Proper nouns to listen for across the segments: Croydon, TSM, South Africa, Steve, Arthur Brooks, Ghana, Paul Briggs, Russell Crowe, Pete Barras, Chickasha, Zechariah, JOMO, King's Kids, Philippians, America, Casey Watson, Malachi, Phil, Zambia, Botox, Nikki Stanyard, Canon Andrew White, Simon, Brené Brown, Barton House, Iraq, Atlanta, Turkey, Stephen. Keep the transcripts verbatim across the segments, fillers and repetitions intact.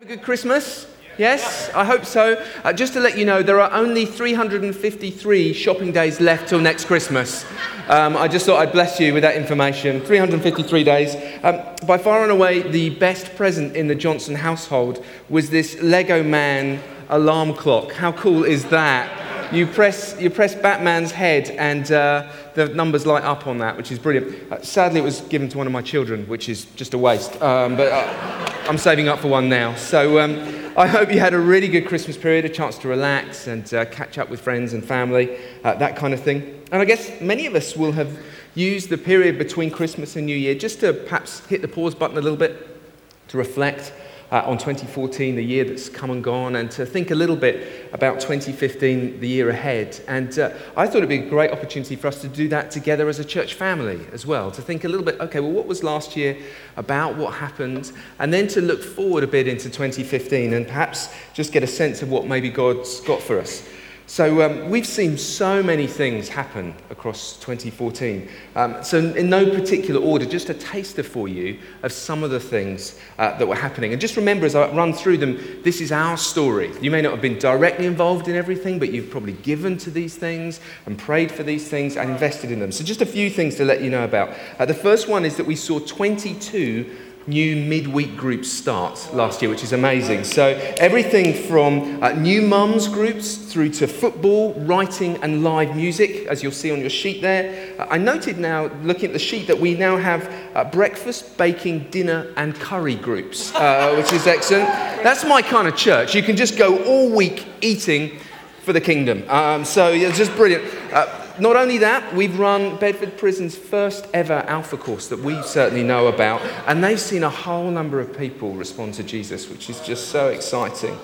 Have a good Christmas? Yes, I hope so. Uh, just to let you know, there are only three hundred fifty-three shopping days left till next Christmas. Um, I just thought I'd bless you with that information. three hundred fifty-three days. Um, by far and away, the best present in the Johnson household was this Lego Man alarm clock. How cool is that? You press, you press Batman's head and uh, the numbers light up on that, which is brilliant. Uh, sadly, it was given to one of my children, which is just a waste. Um, but uh, I'm saving up for one now. So. Um, I hope you had a really good Christmas period, a chance to relax and uh, catch up with friends and family, uh, that kind of thing. And I guess many of us will have used the period between Christmas and New Year just to perhaps hit the pause button a little bit, to reflect uh, on twenty fourteen, the year that's come and gone, and to think a little bit about twenty fifteen, the year ahead. And uh, I thought it'd be a great opportunity for us to do that together as a church family as well, to think a little bit, okay, well, what was last year about, what happened, and then to look forward a bit into twenty fifteen and perhaps just get a sense of what maybe God's got for us. So um, we've seen so many things happen across twenty fourteen. Um, so in no particular order, just a taster for you of some of the things uh, that were happening. And just remember, as I run through them, this is our story. You may not have been directly involved in everything, but you've probably given to these things and prayed for these things and invested in them. So just a few things to let you know about. Uh, the first one is that we saw twenty-two new midweek groups start last year, which is amazing. So everything from uh, new mums groups through to football, writing and live music, as you'll see on your sheet there. Uh, I noted now, looking at the sheet, that we now have uh, breakfast, baking, dinner and curry groups, uh, which is excellent. That's my kind of church. You can just go all week eating for the kingdom. Um, so it's just brilliant. Uh, Not only that, we've run Bedford Prison's first ever Alpha course that we certainly know about, and they've seen a whole number of people respond to Jesus, which is just so exciting.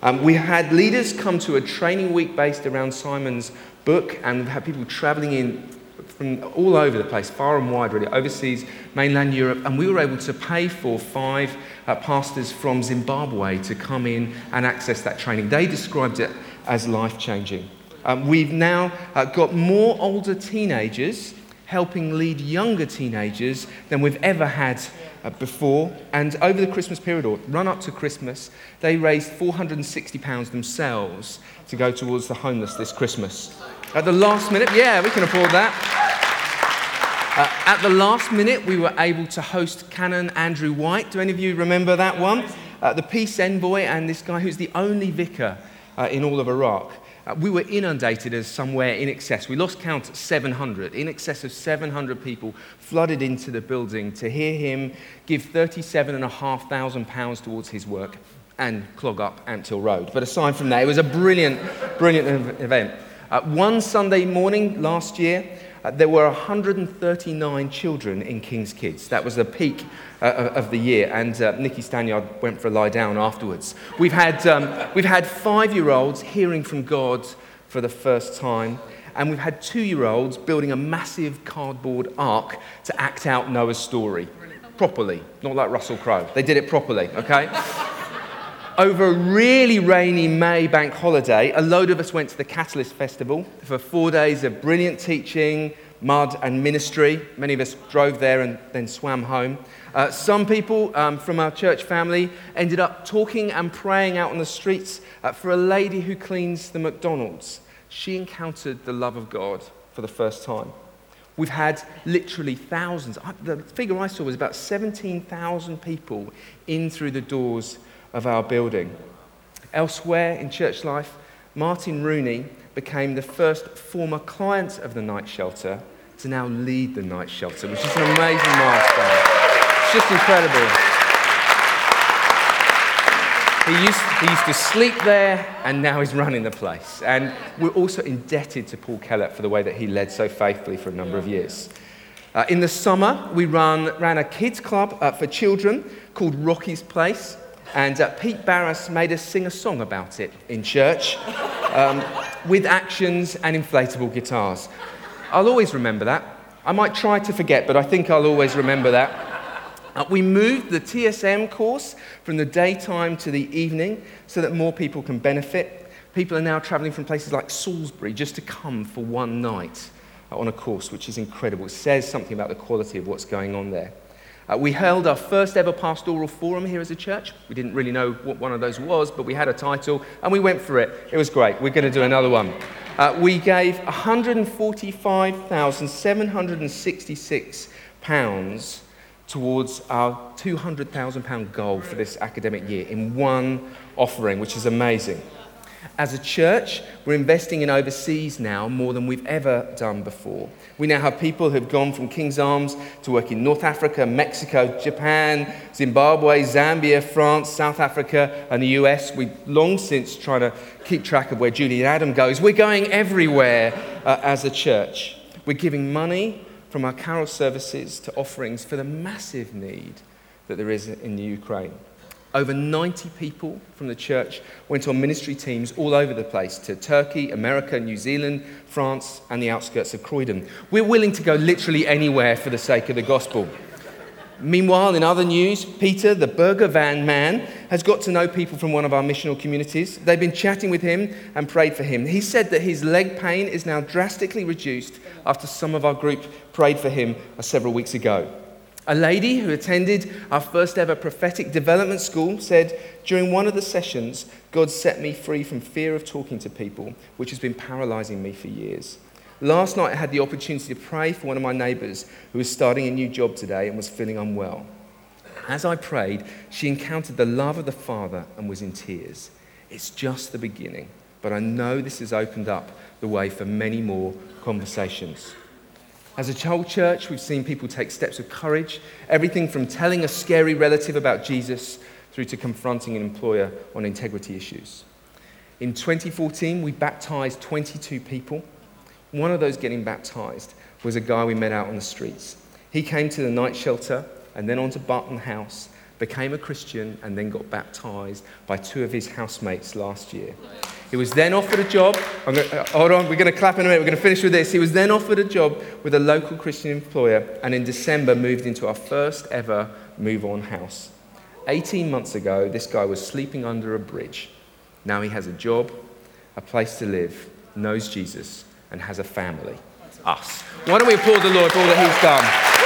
Um, we had leaders come to a training week based around Simon's book, and we've had people travelling in from all over the place, far and wide really, overseas, mainland Europe, and we were able to pay for five uh, pastors from Zimbabwe to come in and access that training. They described it as life-changing. Um, we've now uh, got more older teenagers helping lead younger teenagers than we've ever had uh, before. And over the Christmas period, or run up to Christmas, they raised four hundred sixty pounds themselves to go towards the homeless this Christmas. At the last minute, yeah, we can afford that. Uh, at the last minute, we were able to host Canon Andrew White. Do any of you remember that one? Uh, the peace envoy and this guy who's the only vicar uh, in all of Iraq. Uh, we were inundated as somewhere in excess. We lost count at seven hundred. In excess of seven hundred people flooded into the building to hear him give thirty-seven thousand five hundred pounds towards his work and clog up Ant Hill Road. But aside from that, it was a brilliant, brilliant event. Uh, one Sunday morning last year, uh, there were one hundred thirty-nine children in King's Kids. That was the peak uh, of the year, and uh, Nikki Stanyard went for a lie down afterwards. We've had, um, we've had five-year-olds hearing from God for the first time, and we've had two-year-olds building a massive cardboard ark to act out Noah's story. Properly, not like Russell Crowe. They did it properly, okay? Over a really rainy May bank holiday, a load of us went to the Catalyst Festival for four days of brilliant teaching, mud and ministry. Many of us drove there and then swam home. Uh, some people um, from our church family ended up talking and praying out on the streets uh, for a lady who cleans the McDonald's. She encountered the love of God for the first time. We've had literally thousands. The figure I saw was about seventeen thousand people in through the doors of our building. Elsewhere in church life, Martin Rooney became the first former client of the night shelter to now lead the night shelter, which is an amazing milestone. It's just incredible. He used, he used to sleep there, and now he's running the place. And we're also indebted to Paul Kellett for the way that he led so faithfully for a number of years. Uh, in the summer, we run, ran a kids club uh, for children called Rocky's Place. And uh, Pete Barras made us sing a song about it in church um, with actions and inflatable guitars. I'll always remember that. I might try to forget, but I think I'll always remember that. Uh, we moved the T S M course from the daytime to the evening so that more people can benefit. People are now travelling from places like Salisbury just to come for one night on a course, which is incredible. It says something about the quality of what's going on there. Uh, we held our first ever pastoral forum here as a church. We didn't really know what one of those was, but we had a title, and we went for it. It was great. We're going to do another one. Uh, we gave one hundred forty-five thousand seven hundred sixty-six pounds towards our two hundred thousand pounds goal for this academic year in one offering, which is amazing. As a church, we're investing in overseas now more than we've ever done before. We now have people who've gone from King's Arms to work in North Africa, Mexico, Japan, Zimbabwe, Zambia, France, South Africa, and the U S. We've long since tried to keep track of where Julie and Adam goes. We're going everywhere uh, as a church. We're giving money from our carol services to offerings for the massive need that there is in the Ukraine. Over ninety people from the church went on ministry teams all over the place to Turkey, America, New Zealand, France, and the outskirts of Croydon. We're willing to go literally anywhere for the sake of the gospel. Meanwhile, in other news, Peter, the burger van man, has got to know people from one of our missional communities. They've been chatting with him and prayed for him. He said that his leg pain is now drastically reduced after some of our group prayed for him several weeks ago. A lady who attended our first ever prophetic development school said, during one of the sessions, God set me free from fear of talking to people, which has been paralyzing me for years. Last night I had the opportunity to pray for one of my neighbors who was starting a new job today and was feeling unwell. As I prayed, she encountered the love of the Father and was in tears. It's just the beginning, but I know this has opened up the way for many more conversations. As a whole church, we've seen people take steps of courage, everything from telling a scary relative about Jesus through to confronting an employer on integrity issues. In twenty fourteen, we baptized twenty-two people. One of those getting baptized was a guy we met out on the streets. He came to the night shelter and then onto Barton House, became a Christian, and then got baptized by two of his housemates last year. He was then offered a job. I'm going to, uh, hold on, we're going to clap in a minute. We're going to finish with this. He was then offered a job with a local Christian employer, and in December moved into our first ever move-on house. eighteen months ago, this guy was sleeping under a bridge. Now he has a job, a place to live, knows Jesus, and has a family. Us. Why don't we applaud the Lord for all that he's done?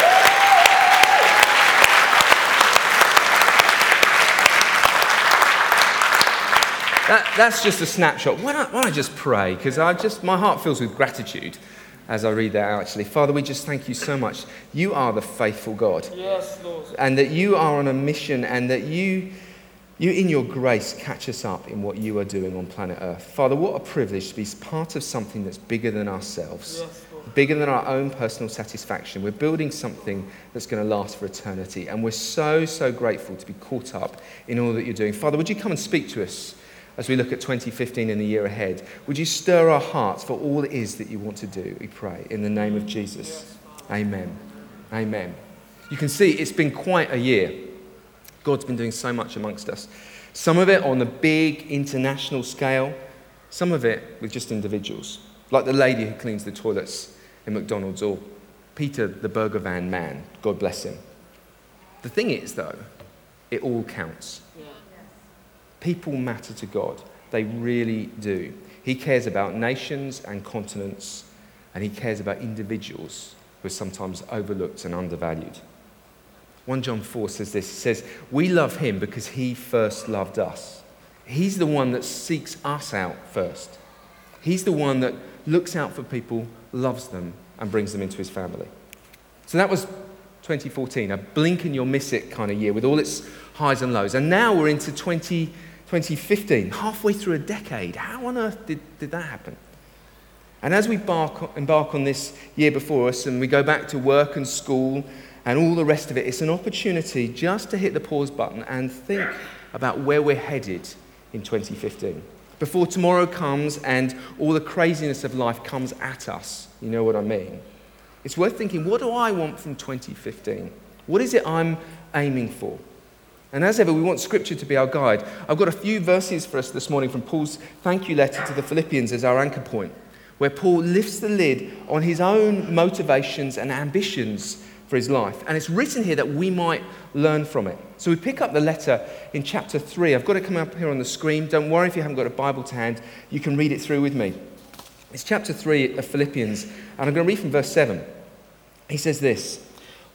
That, that's just a snapshot. Why don't, why don't I just pray? Because I just my heart fills with gratitude as I read that out, actually. Father, we just thank you so much. You are the faithful God. Yes, Lord. And that you are on a mission, and that you, you in your grace, catch us up in what you are doing on planet Earth. Father, what a privilege to be part of something that's bigger than ourselves, yes, Lord, bigger than our own personal satisfaction. We're building something that's going to last for eternity, and we're so, so grateful to be caught up in all that you're doing. Father, would you come and speak to us? As we look at twenty fifteen and the year ahead, would you stir our hearts for all it is that you want to do, we pray, in the name of Jesus. Amen. Amen. You can see it's been quite a year. God's been doing so much amongst us. Some of it on the big international scale, some of it with just individuals, like the lady who cleans the toilets in McDonald's, or Peter, the burger van man, God bless him. The thing is, though, it all counts. Yeah. People matter to God. They really do. He cares about nations and continents, and he cares about individuals who are sometimes overlooked and undervalued. First John four says this. It says, we love him because he first loved us. He's the one that seeks us out first. He's the one that looks out for people, loves them, and brings them into his family. So that was twenty fourteen, a blink and you'll miss it kind of year with all its highs and lows. And now we're into twenty fifteen, halfway through a decade. How on earth did, did that happen? And as we embark, embark on this year before us, and we go back to work and school and all the rest of it, it's an opportunity just to hit the pause button and think about where we're headed in twenty fifteen. Before tomorrow comes and all the craziness of life comes at us, you know what I mean. It's worth thinking, what do I want from twenty fifteen? What is it I'm aiming for? And as ever, we want Scripture to be our guide. I've got a few verses for us this morning from Paul's thank you letter to the Philippians as our anchor point, where Paul lifts the lid on his own motivations and ambitions for his life. And it's written here that we might learn from it. So we pick up the letter in chapter three. I've got it coming up here on the screen. Don't worry if you haven't got a Bible to hand. You can read it through with me. It's chapter three of Philippians, and I'm going to read from verse seven. He says this,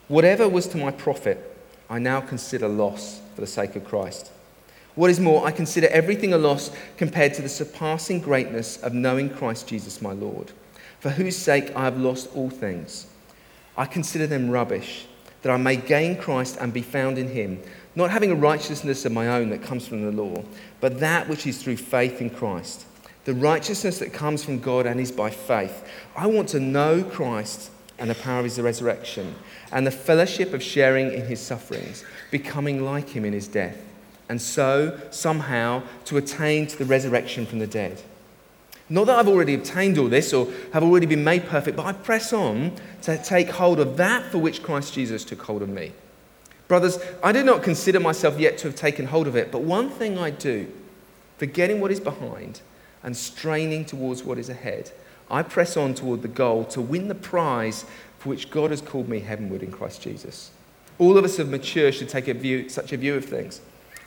whatever was to my profit I now consider loss for the sake of Christ. What is more, I consider everything a loss compared to the surpassing greatness of knowing Christ Jesus my Lord, for whose sake I have lost all things. I consider them rubbish, that I may gain Christ and be found in him, not having a righteousness of my own that comes from the law, but that which is through faith in Christ, the righteousness that comes from God and is by faith. I want to know Christ and the power of his resurrection, and the fellowship of sharing in his sufferings, becoming like him in his death, and so, somehow, to attain to the resurrection from the dead. Not that I've already obtained all this or have already been made perfect, but I press on to take hold of that for which Christ Jesus took hold of me. Brothers, I do not consider myself yet to have taken hold of it, but one thing I do, forgetting what is behind and straining towards what is ahead, I press on toward the goal to win the prize for which God has called me heavenward in Christ Jesus. All of us of mature should take a view, such a view of things.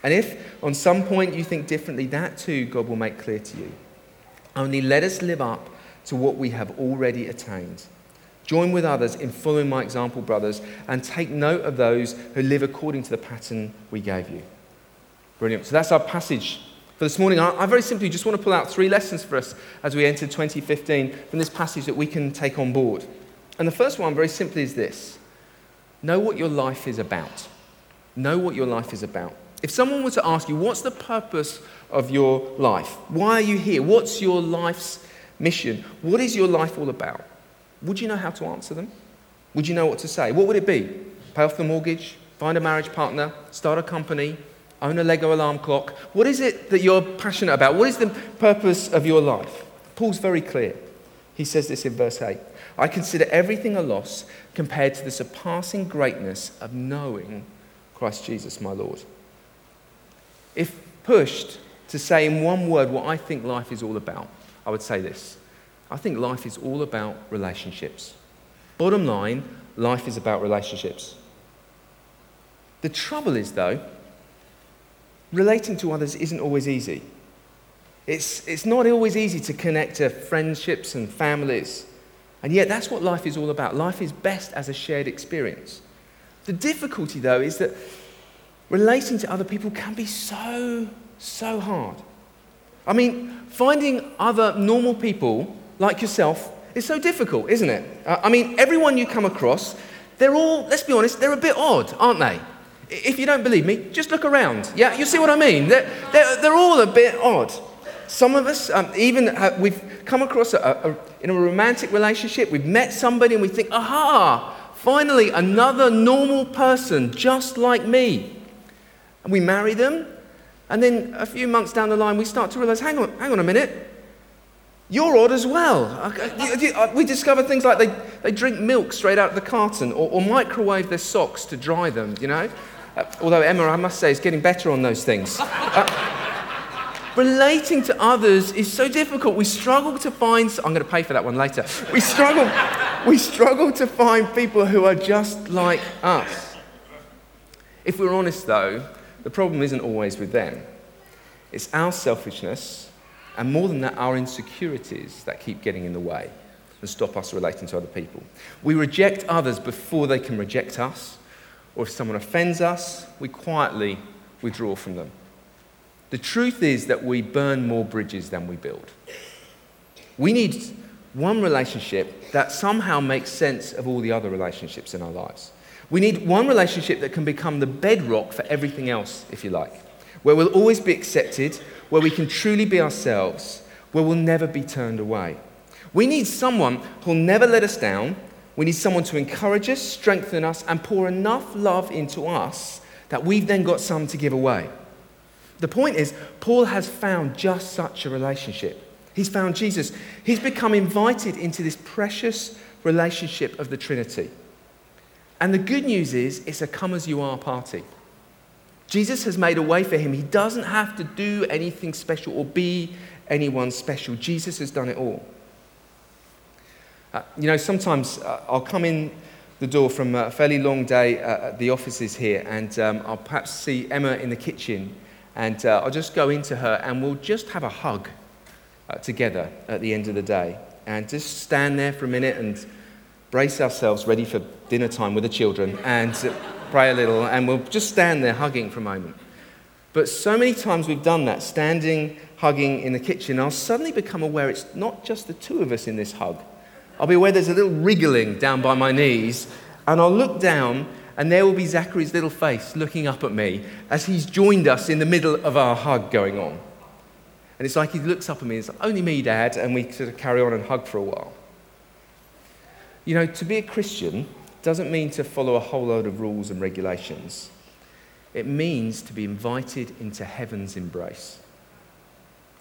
And if on some point you think differently, that too God will make clear to you. Only let us live up to what we have already attained. Join with others in following my example, brothers, and take note of those who live according to the pattern we gave you. Brilliant. So that's our passage for this morning. I very simply just want to pull out three lessons for us as we enter twenty fifteen from this passage that we can take on board. And the first one, very simply, is this. Know what your life is about. Know what your life is about. If someone were to ask you, what's the purpose of your life? Why are you here? What's your life's mission? What is your life all about? Would you know how to answer them? Would you know what to say? What would it be? Pay off the mortgage? Find a marriage partner? Start a company? Own a Lego alarm clock? What is it that you're passionate about? What is the purpose of your life? Paul's very clear. He says this in verse eight. I consider everything a loss compared to the surpassing greatness of knowing Christ Jesus, my Lord. If pushed to say in one word what I think life is all about, I would say this. I think life is all about relationships. Bottom line, life is about relationships. The trouble is, though, relating to others isn't always easy. It's, it's not always easy to connect to friendships and families. And yet that's what life is all about. Life is best as a shared experience. The difficulty, though, is that relating to other people can be so, so hard. I mean, finding other normal people like yourself is so difficult, isn't it? Uh, I mean, everyone you come across, they're all, let's be honest, they're a bit odd, aren't they? If you don't believe me, just look around. Yeah, you see what I mean? They're, they're, they're all a bit odd. Some of us, um, even uh, we've come across a, a, in a romantic relationship, we've met somebody and we think, aha, finally another normal person just like me. And we marry them. And then a few months down the line, we start to realize, hang on, hang on a minute. You're odd as well. We discover things like they, they drink milk straight out of the carton or, or microwave their socks to dry them, you know? Uh, although Emma, I must say, is getting better on those things. Uh, relating to others is so difficult. We struggle to find... I'm going to pay for that one later. We struggle, we struggle to find people who are just like us. If we're honest, though, the problem isn't always with them. It's our selfishness... and more than that, our insecurities that keep getting in the way and stop us relating to other people. We reject others before they can reject us, or if someone offends us, we quietly withdraw from them. The truth is that we burn more bridges than we build. We need one relationship that somehow makes sense of all the other relationships in our lives. We need one relationship that can become the bedrock for everything else, if you like, where we'll always be accepted, where we can truly be ourselves, where we'll never be turned away. We need someone who'll never let us down. We need someone to encourage us, strengthen us, and pour enough love into us that we've then got some to give away. The point is, Paul has found just such a relationship. He's found Jesus. He's become invited into this precious relationship of the Trinity. And the good news is, it's a come-as-you-are party. Jesus has made a way for him. He doesn't have to do anything special or be anyone special. Jesus has done it all. Uh, you know, sometimes uh, I'll come in the door from a fairly long day uh, at the offices here, and um, I'll perhaps see Emma in the kitchen, and uh, I'll just go into her, and we'll just have a hug uh, together at the end of the day, and just stand there for a minute and brace ourselves ready for dinner time with the children, and... Uh, pray a little, and we'll just stand there hugging for a moment. But so many times we've done that, standing, hugging in the kitchen, I'll suddenly become aware it's not just the two of us in this hug. I'll be aware there's a little wriggling down by my knees, and I'll look down, and there will be Zachary's little face looking up at me as he's joined us in the middle of our hug going on. And it's like he looks up at me and it's like, only me, Dad, and we sort of carry on and hug for a while. You know, to be a Christian doesn't mean to follow a whole load of rules and regulations. It means to be invited into heaven's embrace.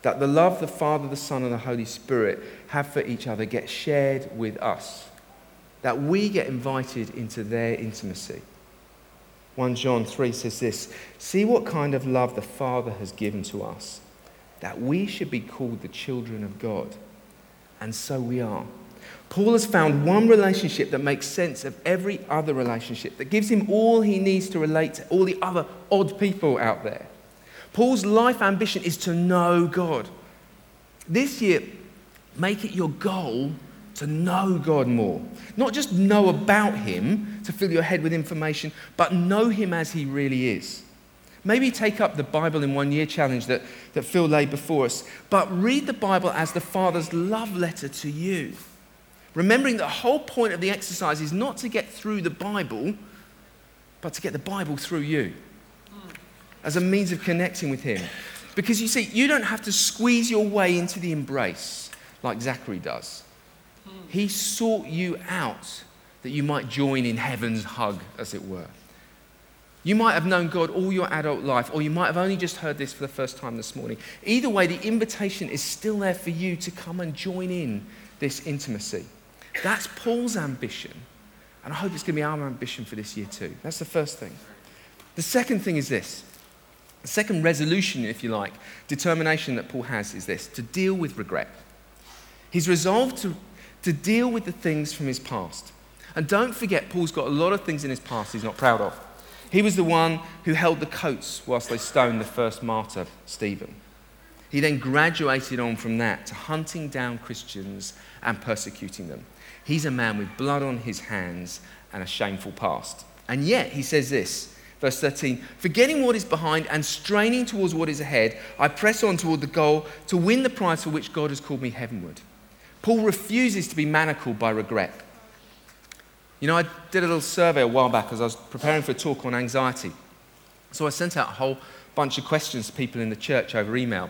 That the love the Father, the Son, and the Holy Spirit have for each other gets shared with us. That we get invited into their intimacy. First John three says this, see what kind of love the Father has given to us, that we should be called the children of God. And so we are. Paul has found one relationship that makes sense of every other relationship, that gives him all he needs to relate to all the other odd people out there. Paul's life ambition is to know God. This year, make it your goal to know God more. Not just know about him, to fill your head with information, but know him as he really is. Maybe take up the Bible in one year challenge that, that Phil laid before us, but read the Bible as the Father's love letter to you. Remembering the whole point of the exercise is not to get through the Bible, but to get the Bible through you. As a means of connecting with him. Because you see, you don't have to squeeze your way into the embrace like Zachary does. He sought you out that you might join in heaven's hug, as it were. You might have known God all your adult life, or you might have only just heard this for the first time this morning. Either way, the invitation is still there for you to come and join in this intimacy. That's Paul's ambition, and I hope it's going to be our ambition for this year too. That's the first thing. The second thing is this. The second resolution, if you like, determination that Paul has is this, to deal with regret. He's resolved to, to deal with the things from his past. And don't forget, Paul's got a lot of things in his past he's not proud of. He was the one who held the coats whilst they stoned the first martyr, Stephen. He then graduated on from that to hunting down Christians and persecuting them. He's a man with blood on his hands and a shameful past. And yet, he says this, verse thirteen, forgetting what is behind and straining towards what is ahead, I press on toward the goal to win the prize for which God has called me heavenward. Paul refuses to be manacled by regret. You know, I did a little survey a while back as I was preparing for a talk on anxiety. So I sent out a whole bunch of questions to people in the church over email.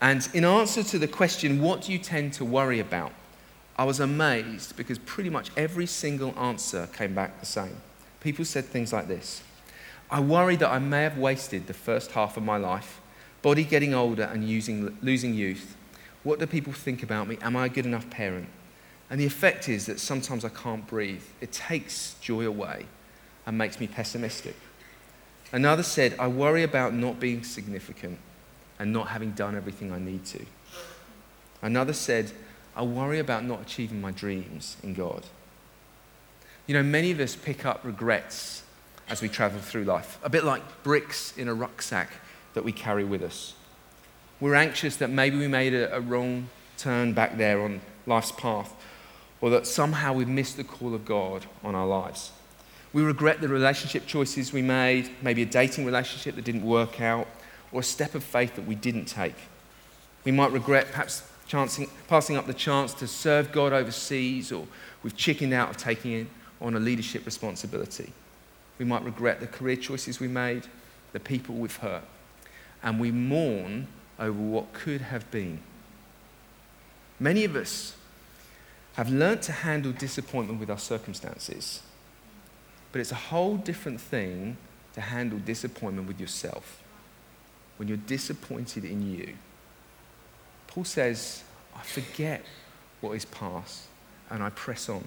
And in answer to the question, what do you tend to worry about? I was amazed because pretty much every single answer came back the same. People said things like this. I worry that I may have wasted the first half of my life, body getting older and using, losing youth. What do people think about me? Am I a good enough parent? And the effect is that sometimes I can't breathe. It takes joy away and makes me pessimistic. Another said, I worry about not being significant and not having done everything I need to. Another said, I worry about not achieving my dreams in God. You know, many of us pick up regrets as we travel through life, a bit like bricks in a rucksack that we carry with us. We're anxious that maybe we made a, a wrong turn back there on life's path, or that somehow we've missed the call of God on our lives. We regret the relationship choices we made, maybe a dating relationship that didn't work out, or a step of faith that we didn't take. We might regret perhaps chancing, passing up the chance to serve God overseas, or we've chickened out of taking on a leadership responsibility. We might regret the career choices we made, the people we've hurt, and we mourn over what could have been. Many of us have learnt to handle disappointment with our circumstances, but it's a whole different thing to handle disappointment with yourself, when you're disappointed in you. Paul says, I forget what is past and I press on.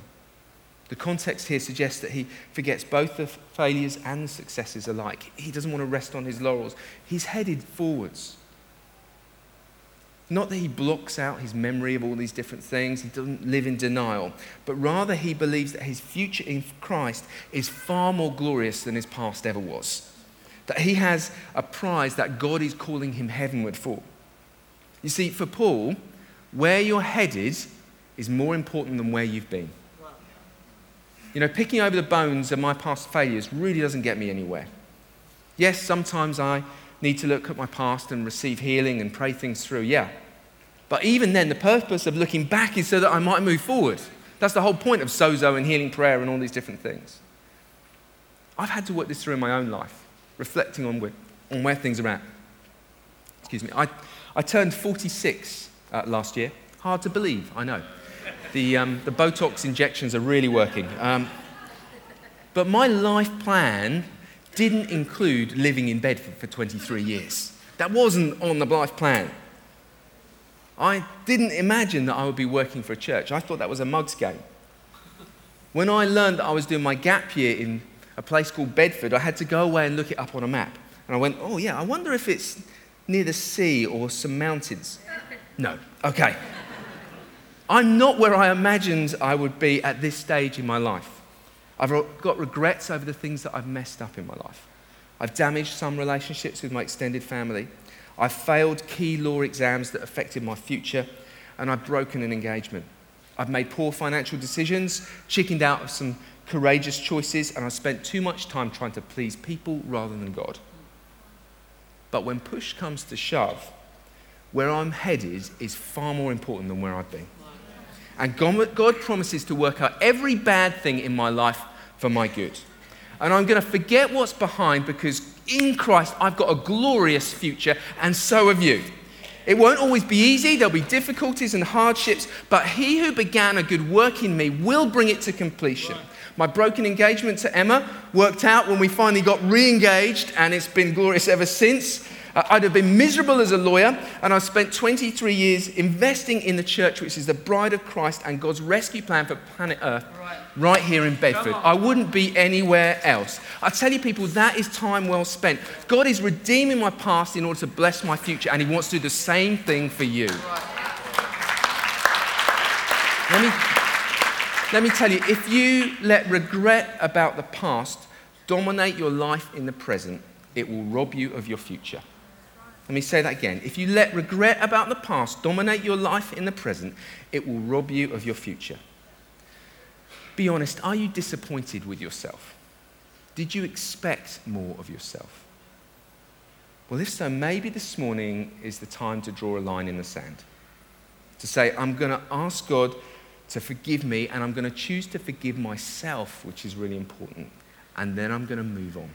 The context here suggests that he forgets both the failures and the successes alike. He doesn't want to rest on his laurels. He's headed forwards. Not that he blocks out his memory of all these different things. He doesn't live in denial. But rather he believes that his future in Christ is far more glorious than his past ever was. That he has a prize that God is calling him heavenward for. You see, for Paul, where you're headed is more important than where you've been. You know, picking over the bones of my past failures really doesn't get me anywhere. Yes, sometimes I need to look at my past and receive healing and pray things through, yeah. But even then, the purpose of looking back is so that I might move forward. That's the whole point of sozo and healing prayer and all these different things. I've had to work this through in my own life, reflecting on where, on where things are at. Excuse me. I, I turned forty-six uh, last year. Hard to believe, I know. The, um, the Botox injections are really working. Um, but my life plan didn't include living in Bedford for twenty-three years. That wasn't on the life plan. I didn't imagine that I would be working for a church. I thought that was a mug's game. When I learned that I was doing my gap year in a place called Bedford, I had to go away and look it up on a map. And I went, oh yeah, I wonder if it's near the sea or some mountains. No, okay. I'm not where I imagined I would be at this stage in my life. I've got regrets over the things that I've messed up in my life. I've damaged some relationships with my extended family. I've failed key law exams that affected my future, and I've broken an engagement. I've made poor financial decisions, chickened out of some courageous choices, and I've spent too much time trying to please people rather than God. But when push comes to shove, where I'm headed is far more important than where I've been. And God promises to work out every bad thing in my life for my good. And I'm going to forget what's behind because in Christ, I've got a glorious future, and so have you. It won't always be easy. There'll be difficulties and hardships, but he who began a good work in me will bring it to completion. My broken engagement to Emma worked out when we finally got re-engaged, and it's been glorious ever since. Uh, I'd have been miserable as a lawyer, and I've spent twenty-three years investing in the church, which is the bride of Christ and God's rescue plan for planet Earth, right, right here in Bedford. I wouldn't be anywhere else. I tell you people, that is time well spent. God is redeeming my past in order to bless my future, and he wants to do the same thing for you. Right. Let me, let me tell you, if you let regret about the past dominate your life in the present, it will rob you of your future. Let me say that again. If you let regret about the past dominate your life in the present, it will rob you of your future. Be honest, are you disappointed with yourself? Did you expect more of yourself? Well, if so, maybe this morning is the time to draw a line in the sand. To say, I'm going to ask God to forgive me, and I'm going to choose to forgive myself, which is really important. And then I'm going to move on.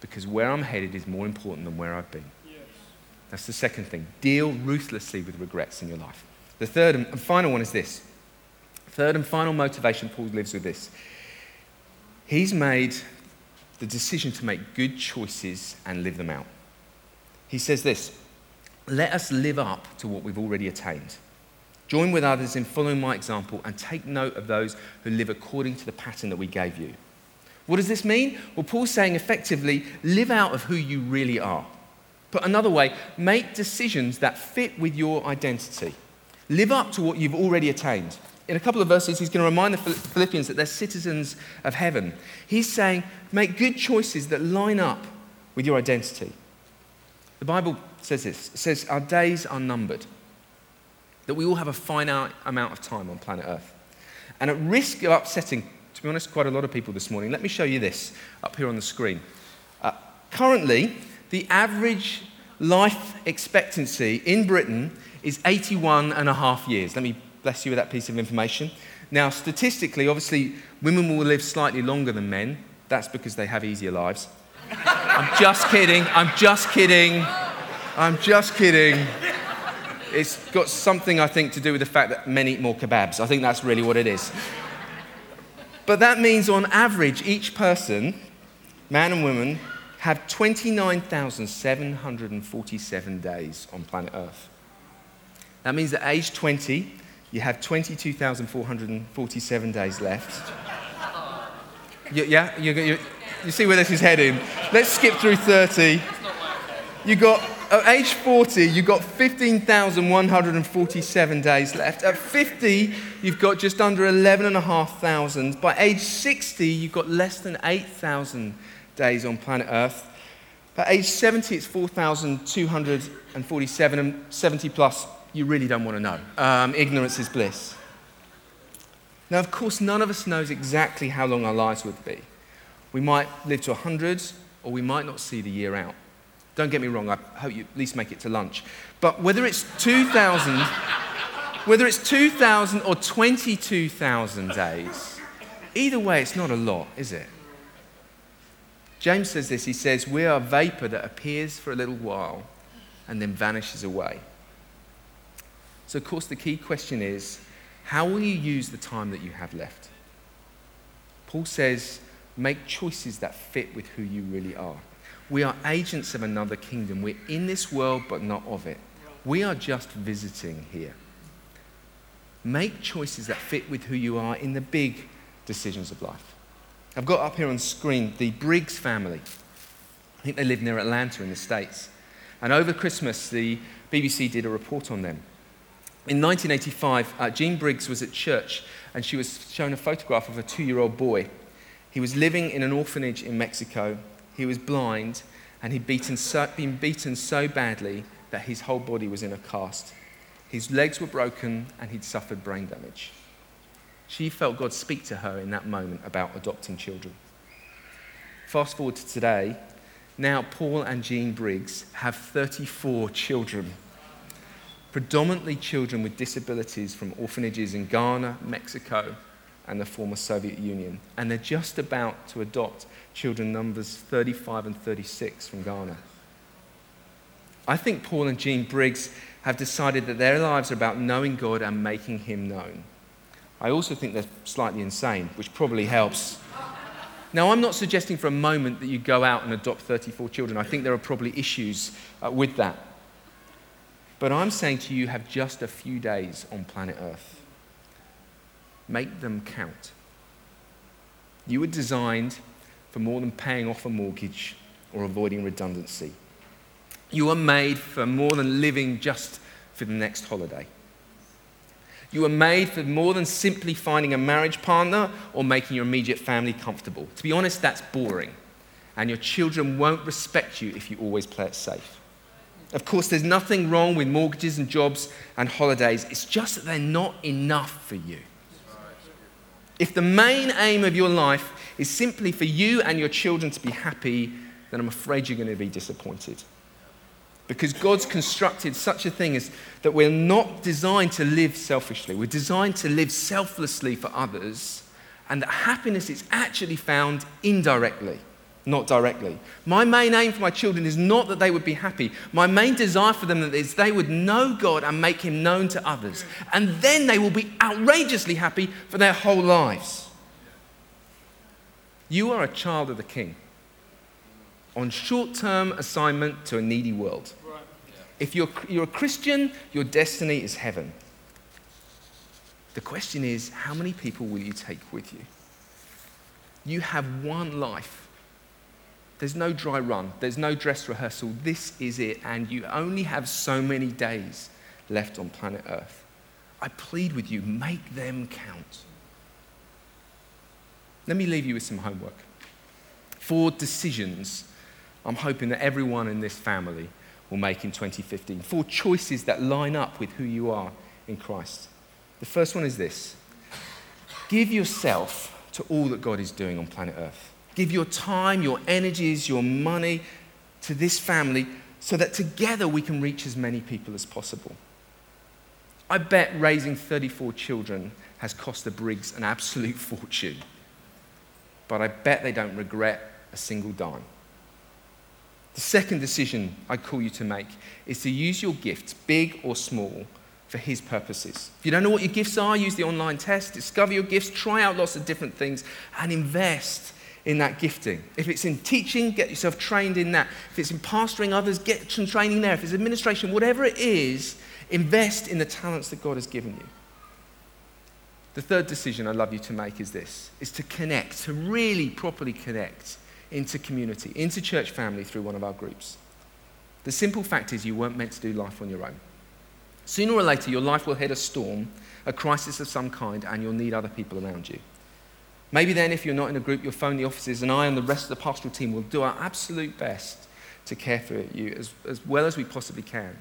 Because where I'm headed is more important than where I've been. That's the second thing. Deal ruthlessly with regrets in your life. The third and final one is this. Third and final motivation, Paul lives with this. He's made the decision to make good choices and live them out. He says this, let us live up to what we've already attained. Join with others in following my example and take note of those who live according to the pattern that we gave you. What does this mean? Well, Paul's saying effectively, live out of who you really are. Put another way, make decisions that fit with your identity. Live up to what you've already attained. In a couple of verses, he's going to remind the Philippians that they're citizens of heaven. He's saying, make good choices that line up with your identity. The Bible says this. It says, our days are numbered, that we all have a finite amount of time on planet Earth. And at risk of upsetting, to be honest, quite a lot of people this morning, let me show you this up here on the screen. Uh, currently, the average life expectancy in Britain is eighty-one and a half years. Let me bless you with that piece of information. Now, statistically, obviously, women will live slightly longer than men. That's because they have easier lives. I'm just kidding. I'm just kidding. I'm just kidding. It's got something, I think, to do with the fact that men eat more kebabs. I think that's really what it is. But that means, on average, each person, man and woman, have twenty-nine thousand seven hundred forty-seven days on planet Earth. That means at age twenty, you have twenty-two thousand four hundred forty-seven days left. You, yeah, you, you, you see where this is heading. Let's skip through thirty. You got, at age forty, you've got fifteen thousand one hundred forty-seven days left. At fifty, you've got just under eleven thousand five hundred. By age sixty, you've got less than eight thousand days on planet Earth. At age seventy, it's four thousand two hundred forty-seven, and seventy plus, you really don't want to know. Um, ignorance is bliss. Now, of course, none of us knows exactly how long our lives would be. We might live to a hundred, or we might not see the year out. Don't get me wrong, I hope you at least make it to lunch. But whether it's two thousand, whether it's two thousand or twenty-two thousand days, either way, it's not a lot, is it? James says this, he says, we are a vapor that appears for a little while and then vanishes away. So, of course, the key question is, how will you use the time that you have left? Paul says, make choices that fit with who you really are. We are agents of another kingdom. We're in this world, but not of it. We are just visiting here. Make choices that fit with who you are in the big decisions of life. I've got up here on screen the Briggs family. I think they live near Atlanta in the States. And over Christmas, the B B C did a report on them. In nineteen eighty-five, uh, Jean Briggs was at church, and she was shown a photograph of a two-year-old boy. He was living in an orphanage in Mexico. He was blind, and he'd beaten so, been beaten so badly that his whole body was in a cast. His legs were broken, and he'd suffered brain damage. She felt God speak to her in that moment about adopting children. Fast forward to today. Now Paul and Jean Briggs have thirty-four children, predominantly children with disabilities from orphanages in Ghana, Mexico, and the former Soviet Union. And they're just about to adopt children numbers thirty-five and thirty-six from Ghana. I think Paul and Jean Briggs have decided that their lives are about knowing God and making him known. I also think they're slightly insane, which probably helps. Now, I'm not suggesting for a moment that you go out and adopt thirty-four children. I think there are probably issues uh, with that. But I'm saying to you, you have just a few days on planet Earth. Make them count. You were designed for more than paying off a mortgage or avoiding redundancy. You were made for more than living just for the next holiday. You were made for more than simply finding a marriage partner or making your immediate family comfortable. To be honest, that's boring. And your children won't respect you if you always play it safe. Of course, there's nothing wrong with mortgages and jobs and holidays. It's just that they're not enough for you. If the main aim of your life is simply for you and your children to be happy, then I'm afraid you're going to be disappointed. Because God's constructed such a thing as that we're not designed to live selfishly. We're designed to live selflessly for others, and that happiness is actually found indirectly, not directly. My main aim for my children is not that they would be happy. My main desire for them is they would know God and make him known to others. And then they will be outrageously happy for their whole lives. You are a child of the King on short-term assignment to a needy world. If you're, you're a Christian, your destiny is heaven. The question is, how many people will you take with you? You have one life. There's no dry run. There's no dress rehearsal. This is it, and you only have so many days left on planet Earth. I plead with you, make them count. Let me leave you with some homework. Four decisions I'm hoping that everyone in this family will make in twenty fifteen. Four choices that line up with who you are in Christ. The first one is this. Give yourself to all that God is doing on planet Earth. Give your time, your energies, your money to this family so that together we can reach as many people as possible. I bet raising thirty-four children has cost the Briggs an absolute fortune, but I bet they don't regret a single dime. The second decision I call you to make is to use your gifts, big or small, for his purposes. If you don't know what your gifts are, use the online test, discover your gifts, try out lots of different things, and invest in that gifting. If it's in teaching, get yourself trained in that. If it's in pastoring others, get some training there. If it's administration, whatever it is, invest in the talents that God has given you. The third decision I'd love you to make is this, is to connect, to really properly connect into community, into church family through one of our groups. The simple fact is you weren't meant to do life on your own. Sooner or later, your life will hit a storm, a crisis of some kind, and you'll need other people around you. Maybe then, if you're not in a group, you'll phone the offices, and I and the rest of the pastoral team will do our absolute best to care for you as, as well as we possibly can.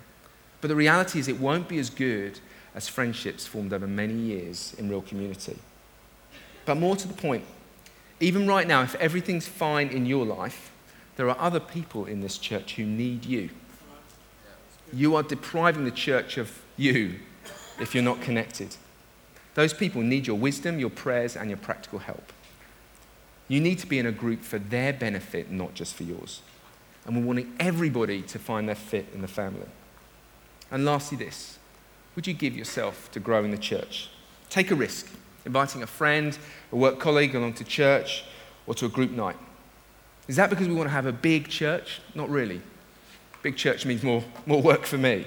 But the reality is it won't be as good as friendships formed over many years in real community. But more to the point, even right now, if everything's fine in your life, there are other people in this church who need you. You are depriving the church of you if you're not connected. Those people need your wisdom, your prayers, and your practical help. You need to be in a group for their benefit, not just for yours. And we're wanting everybody to find their fit in the family. And lastly this, would you give yourself to growing the church? Take a risk, inviting a friend, a work colleague along to church or to a group night. Is that because we want to have a big church? Not really. Big church means more, more work for me.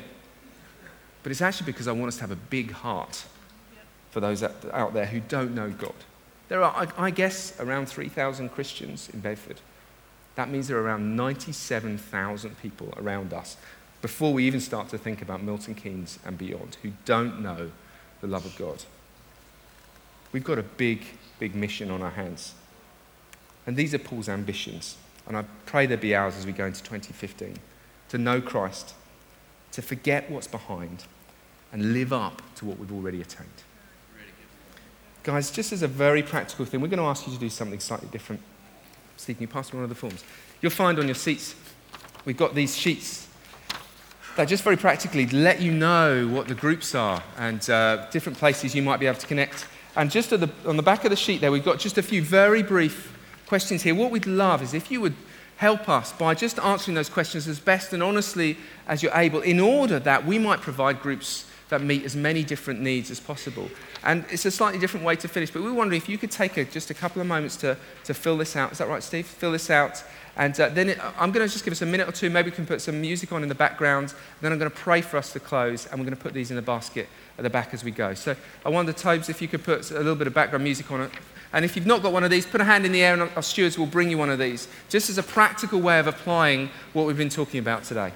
But it's actually because I want us to have a big heart for those out there who don't know God. There are, I guess, around three thousand Christians in Bedford. That means there are around ninety-seven thousand people around us before we even start to think about Milton Keynes and beyond who don't know the love of God. We've got a big, big mission on our hands. And these are Paul's ambitions. And I pray there be ours as we go into twenty fifteen. To know Christ, to forget what's behind, and live up to what we've already attained. Guys, just as a very practical thing, we're going to ask you to do something slightly different. Steve, can you pass me one of the forms? You'll find on your seats, we've got these sheets that just very practically let you know what the groups are and uh, different places you might be able to connect. And just at the, on the back of the sheet there, we've got just a few very brief questions here. What we'd love is if you would help us by just answering those questions as best and honestly as you're able, in order that we might provide groups that meet as many different needs as possible. And it's a slightly different way to finish, but we were wondering if you could take a, just a couple of moments to, to fill this out. Is that right, Steve? Fill this out. And uh, then it, I'm going to just give us a minute or two. Maybe we can put some music on in the background. Then I'm going to pray for us to close, and we're going to put these in the basket at the back as we go. So I wonder, Tobes, if you could put a little bit of background music on it. And if you've not got one of these, put a hand in the air, and our stewards will bring you one of these, just as a practical way of applying what we've been talking about today.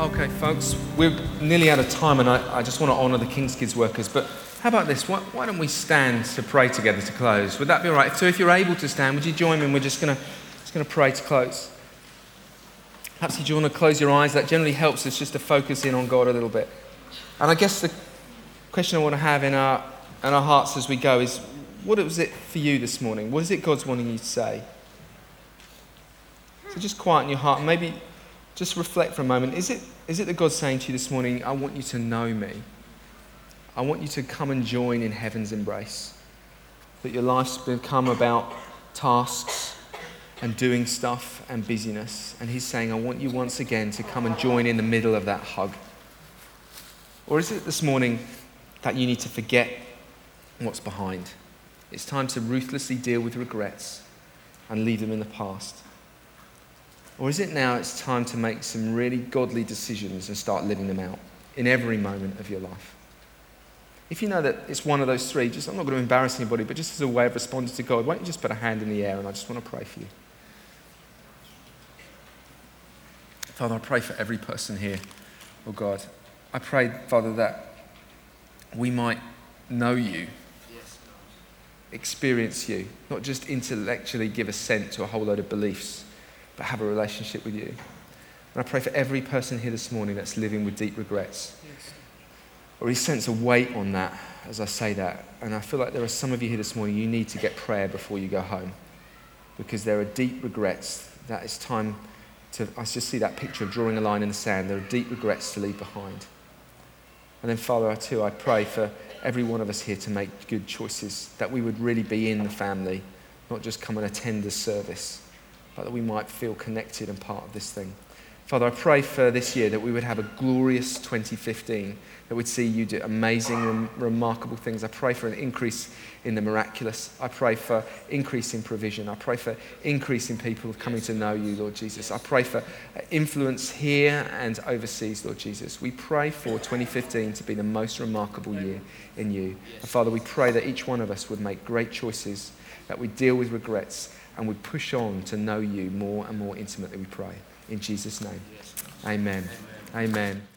Okay, folks, we're nearly out of time, and I, I just want to honour the King's Kids workers, but how about this? Why, why don't we stand to pray together to close? Would that be all right? So if you're able to stand, would you join me? And we're just going to just going to pray to close. Perhaps you want to close your eyes. That generally helps us just to focus in on God a little bit. And I guess the question I want to have in our, in our hearts as we go is, what was it for you this morning? What is it God's wanting you to say? So just quieten your heart, and maybe just reflect for a moment. Is it is it that God's saying to you this morning, I want you to know me. I want you to come and join in heaven's embrace. That your life's become about tasks and doing stuff and busyness. And he's saying, I want you once again to come and join in the middle of that hug. Or is it this morning that you need to forget what's behind? It's time to ruthlessly deal with regrets and leave them in the past. Or is it now it's time to make some really godly decisions and start living them out in every moment of your life? If you know that it's one of those three, just I'm not going to embarrass anybody, but just as a way of responding to God, why don't you just put a hand in the air, and I just want to pray for you. Father, I pray for every person here, oh God. I pray, Father, that we might know you, experience you, not just intellectually give assent to a whole load of beliefs, but have a relationship with you. And I pray for every person here this morning that's living with deep regrets. Yes. Or you sense a weight on that as I say that. And I feel like there are some of you here this morning, you need to get prayer before you go home, because there are deep regrets. That it's time to, I just see that picture of drawing a line in the sand. There are deep regrets to leave behind. And then Father, I too, I pray for every one of us here to make good choices, that we would really be in the family, not just come and attend a service. but that we might feel connected and part of this thing. Father, I pray for this year that we would have a glorious twenty fifteen, that we'd see you do amazing and remarkable things. I pray for an increase in the miraculous. I pray for increase in provision. I pray for increase in people coming to know you, Lord Jesus. I pray for influence here and overseas, Lord Jesus. We pray for twenty fifteen to be the most remarkable year in you. And Father, we pray that each one of us would make great choices, that we deal with regrets, and we push on to know you more and more intimately, we pray. In Jesus' name, amen. Amen. Amen.